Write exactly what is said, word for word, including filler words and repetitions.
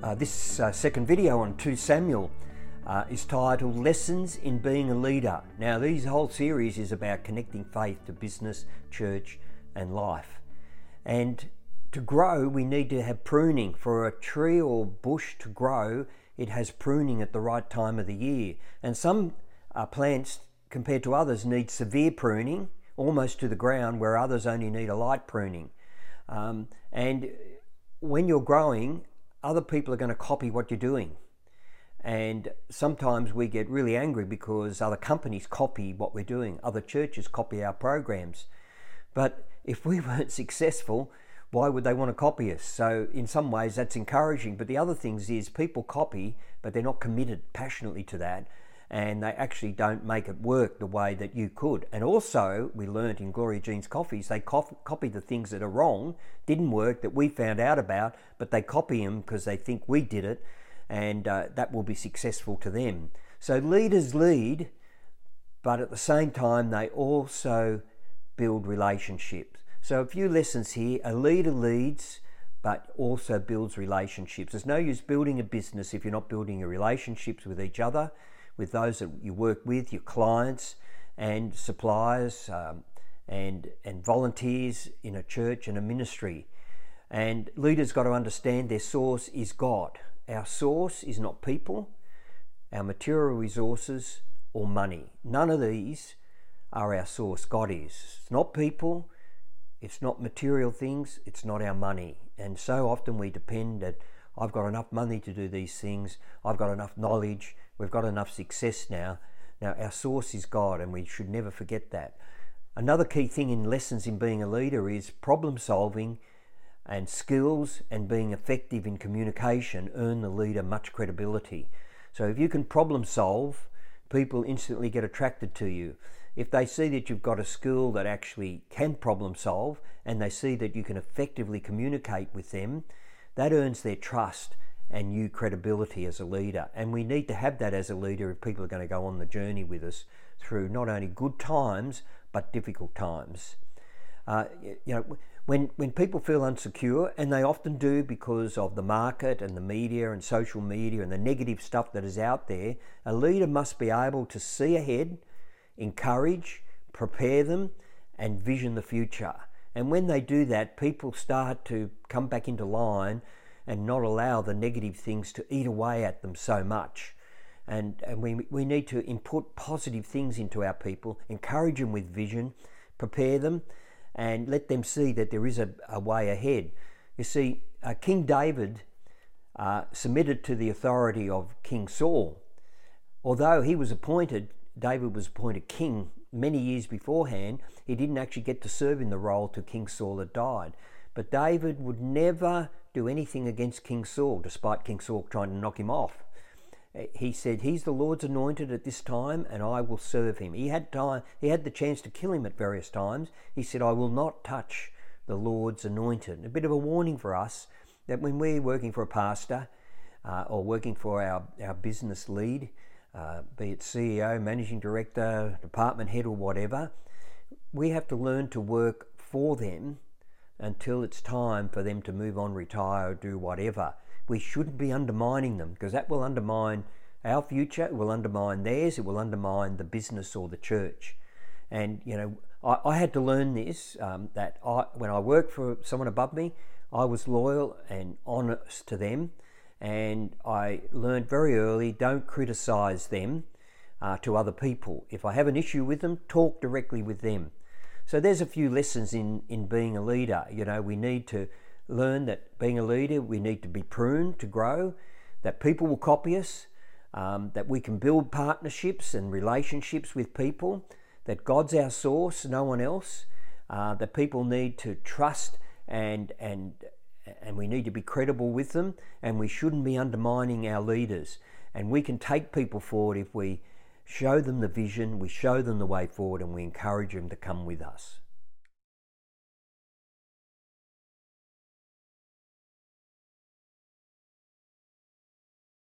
Uh, this uh, second video on Second Samuel uh, is titled Lessons in Being a Leader. Now, this whole series is about connecting faith to business, church and life. And to grow, we need to have pruning. For a tree or bush to grow, it has pruning at the right time of the year. And some uh, plants, compared to others, need severe pruning, almost to the ground, where others only need a light pruning. Um, and when you're growing, other people are going to copy what you're doing. And sometimes we get really angry because other companies copy what we're doing. Other churches copy our programs. But if we weren't successful, why would they want to copy us? So in some ways that's encouraging. But the other things is people copy, but they're not committed passionately to that. And they actually don't make it work the way that you could. And also, we learned in Gloria Jean's coffees, they copied the things that are wrong, didn't work, that we found out about, but they copy them because they think we did it, and uh, that will be successful to them. So leaders lead, but at the same time, they also build relationships. So a few lessons here. A leader leads, but also builds relationships. There's no use building a business if you're not building your relationships with each other, with those that you work with, your clients and suppliers um, and and volunteers in a church and a ministry. And leaders got to understand their source is God. Our source is not people, our material resources or money. None of these are our source. God is. It's not people, it's not material things, it's not our money. And so often we depend that I've got enough money to do these things, I've got enough knowledge, we've got enough success now. Now, our source is God, and we should never forget that. Another key thing in lessons in being a leader is problem solving and skills, and being effective in communication earn the leader much credibility. So if you can problem solve, people instantly get attracted to you. If they see that you've got a skill that actually can problem solve, and they see that you can effectively communicate with them, that earns their trust and new credibility as a leader. And we need to have that as a leader if people are going to go on the journey with us through not only good times, but difficult times. Uh, you know, when, when people feel insecure, and they often do because of the market and the media and social media and the negative stuff that is out there, a leader must be able to see ahead, encourage, prepare them, and vision the future. And when they do that, people start to come back into line and not allow the negative things to eat away at them so much. And, and we, we need to input positive things into our people, encourage them with vision, prepare them, and let them see that there is a, a way ahead. You see, uh, King David uh, submitted to the authority of King Saul. Although he was appointed, David was appointed king many years beforehand, he didn't actually get to serve in the role till King Saul had died. But David would never do anything against King Saul, despite King Saul trying to knock him off. He said, he's the Lord's anointed at this time, and I will serve him. He had time, he had the chance to kill him at various times. He said, I will not touch the Lord's anointed. A bit of a warning for us that when we're working for a pastor uh, or working for our, our business lead, uh, be it C E O, managing director, department head or whatever, we have to learn to work for them until it's time for them to move on, retire, or do whatever. We shouldn't be undermining them, because that will undermine our future, it will undermine theirs, it will undermine the business or the church. And, you know, I, I had to learn this, um, that I, when I worked for someone above me, I was loyal and honest to them. And I learned very early, don't criticize them uh, to other people. If I have an issue with them, talk directly with them. So there's a few lessons in, in being a leader. You know, we need to learn that being a leader, we need to be pruned to grow, that people will copy us, um, that we can build partnerships and relationships with people, that God's our source, no one else, uh, that people need to trust and, and, and we need to be credible with them, and we shouldn't be undermining our leaders. And we can take people forward if we show them the vision, we show them the way forward, and we encourage them to come with us.